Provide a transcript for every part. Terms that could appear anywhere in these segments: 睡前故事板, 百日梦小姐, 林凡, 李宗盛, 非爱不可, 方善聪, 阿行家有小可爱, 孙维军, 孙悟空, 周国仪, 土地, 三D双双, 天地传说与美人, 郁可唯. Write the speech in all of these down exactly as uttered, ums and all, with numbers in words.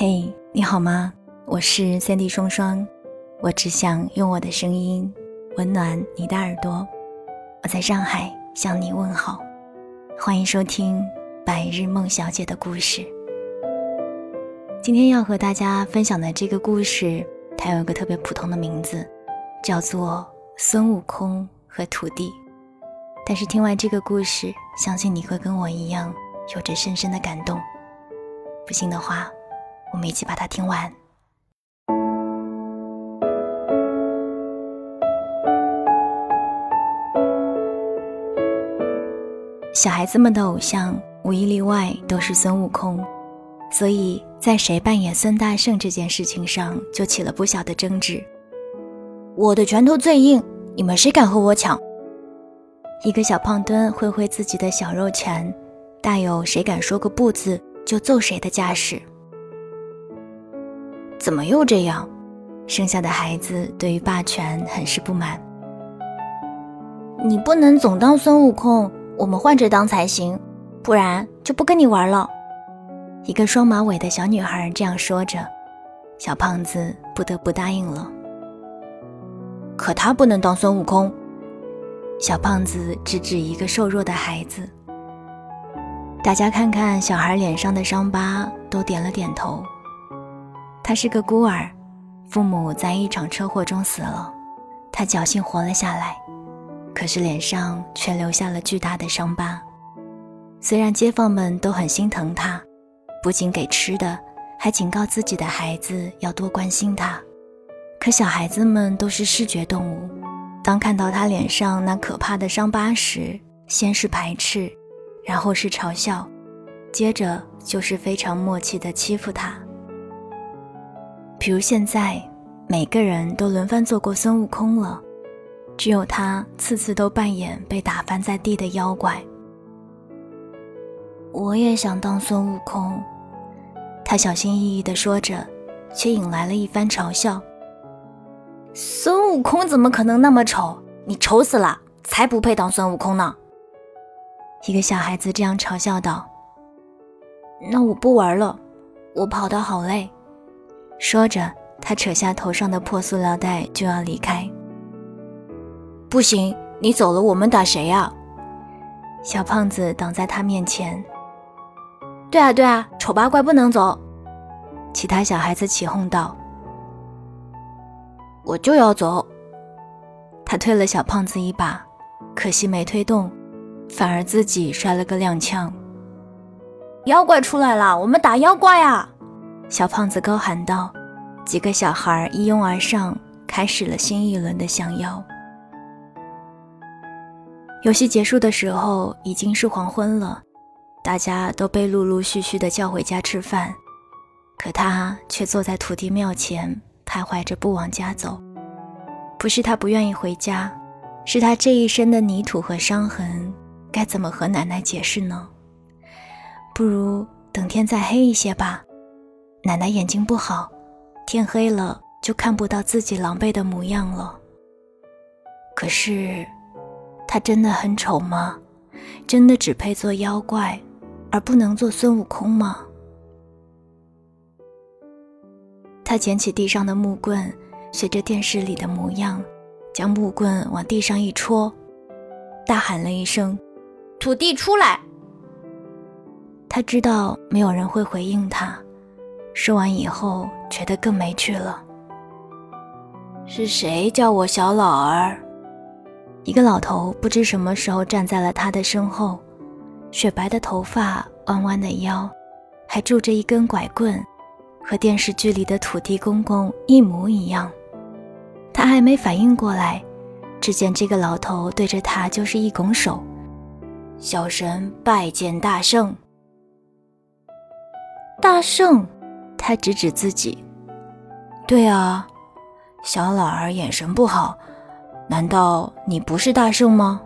嘿、hey, 你好吗？我是三 D 双双，我只想用我的声音温暖你的耳朵。我在上海向你问好，欢迎收听百日梦小姐的故事。今天要和大家分享的这个故事，它有一个特别普通的名字，叫做孙悟空和土地。但是听完这个故事，相信你会跟我一样有着深深的感动。不信的话，我们一起把它听完。小孩子们的偶像无一例外都是孙悟空，所以在谁扮演孙大圣这件事情上就起了不小的争执。我的拳头最硬，你们谁敢和我抢？一个小胖墩挥挥自己的小肉拳，大有谁敢说个不字就揍谁的架势。怎么又这样？剩下的孩子对于霸权很是不满。你不能总当孙悟空，我们换着当才行，不然就不跟你玩了。一个双马尾的小女孩这样说着，小胖子不得不答应了。可他不能当孙悟空。小胖子指指一个瘦弱的孩子。大家看看小孩脸上的伤疤，都点了点头。他是个孤儿，父母在一场车祸中死了，他侥幸活了下来，可是脸上却留下了巨大的伤疤。虽然街坊们都很心疼他，不仅给吃的，还警告自己的孩子要多关心他。可小孩子们都是视觉动物，当看到他脸上那可怕的伤疤时，先是排斥，然后是嘲笑，接着就是非常默契地欺负他。比如现在，每个人都轮番做过孙悟空了，只有他次次都扮演被打翻在地的妖怪。我也想当孙悟空，他小心翼翼地说着，却引来了一番嘲笑。孙悟空怎么可能那么丑？你丑死了，才不配当孙悟空呢！一个小孩子这样嘲笑道。那我不玩了，我跑得好累。说着，他扯下头上的破塑料袋就要离开。不行，你走了我们打谁啊？小胖子挡在他面前。对啊对啊，丑八怪不能走。其他小孩子起哄道。我就要走。他推了小胖子一把，可惜没推动，反而自己摔了个踉跄。妖怪出来了，我们打妖怪啊！小胖子高喊道，几个小孩一拥而上，开始了新一轮的降妖。游戏结束的时候已经是黄昏了，大家都被陆陆续续地叫回家吃饭，可他却坐在土地庙前徘徊着不往家走。不是他不愿意回家，是他这一身的泥土和伤痕该怎么和奶奶解释呢？不如等天再黑一些吧，奶奶眼睛不好，天黑了就看不到自己狼狈的模样了。可是他真的很丑吗？真的只配做妖怪，而不能做孙悟空吗？他捡起地上的木棍，随着电视里的模样，将木棍往地上一戳，大喊了一声，土地出来！他知道没有人会回应他，说完以后觉得更没趣了。是谁叫我小老儿？一个老头不知什么时候站在了他的身后，雪白的头发，弯弯的腰，还拄着一根拐棍，和电视剧里的土地公公一模一样。他还没反应过来，只见这个老头对着他就是一拱手，小神拜见大圣。大圣？他指指自己。对啊，小老儿眼神不好，难道你不是大圣吗？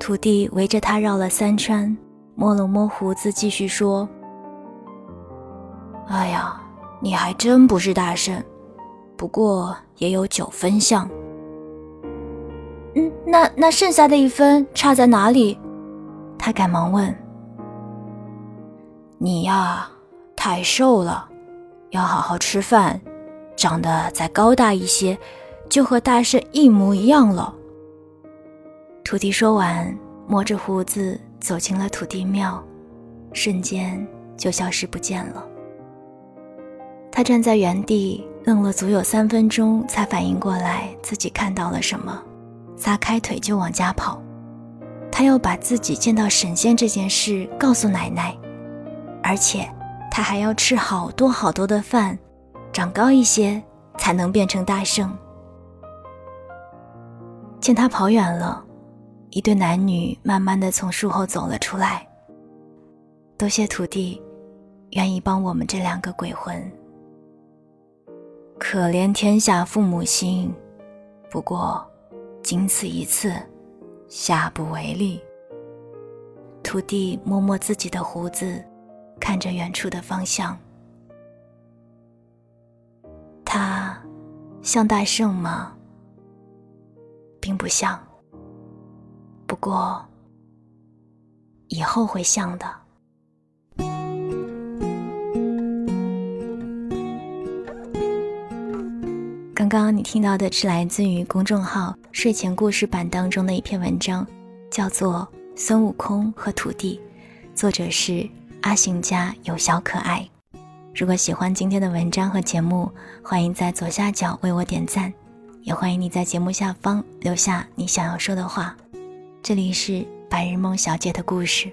土地围着他绕了三圈，摸了摸胡子继续说，哎呀，你还真不是大圣，不过也有九分像。嗯，那那剩下的一分差在哪里？他赶忙问。你呀，太瘦了，要好好吃饭，长得再高大一些，就和大圣一模一样了。土地说完，摸着胡子走进了土地庙，瞬间就消失不见了。他站在原地愣了足有三分钟，才反应过来自己看到了什么，撒开腿就往家跑。他要把自己见到神仙这件事告诉奶奶，而且他还要吃好多好多的饭，长高一些才能变成大圣。见他跑远了，一对男女慢慢地从树后走了出来。多谢土地愿意帮我们这两个鬼魂。可怜天下父母心，不过仅此一次，下不为例。土地摸摸自己的胡子，看着远处的方向。他像大圣吗？并不像，不过以后会像的。刚刚你听到的是来自于公众号睡前故事版当中的一篇文章，叫做《孙悟空和土地》，作者是阿行家有小可爱。如果喜欢今天的文章和节目，欢迎在左下角为我点赞，也欢迎你在节目下方留下你想要说的话。这里是白日梦小姐的故事，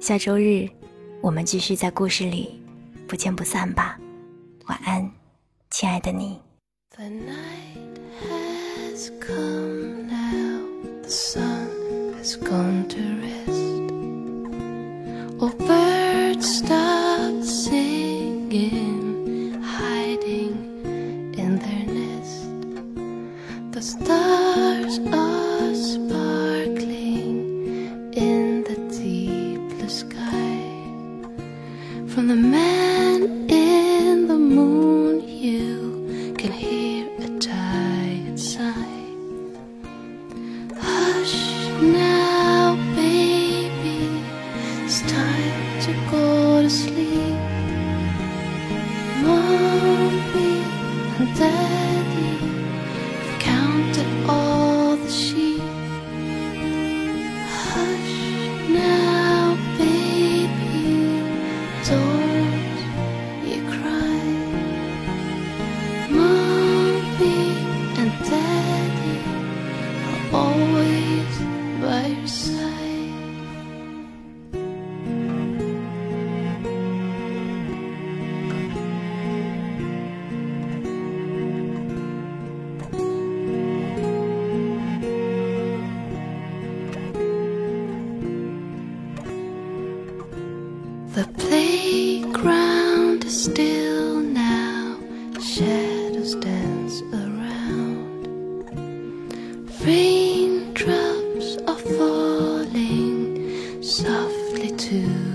下周日我们继续在故事里不见不散吧。晚安，亲爱的你。 The night has come now, the sun has gone to rest. Oh bird stop singing, hiding in their nest. The stars are sparkling in the deep blue sky. From the man in the moon you can hear a tired sigh. Hush now baby, it's time to go to sleep. Mommy and daddy have counted all the sheep. Hush now baby, don't you cry. Mommy and daddy are always by your side. The playground is still now, shadows dance around. Raindrops are falling softly to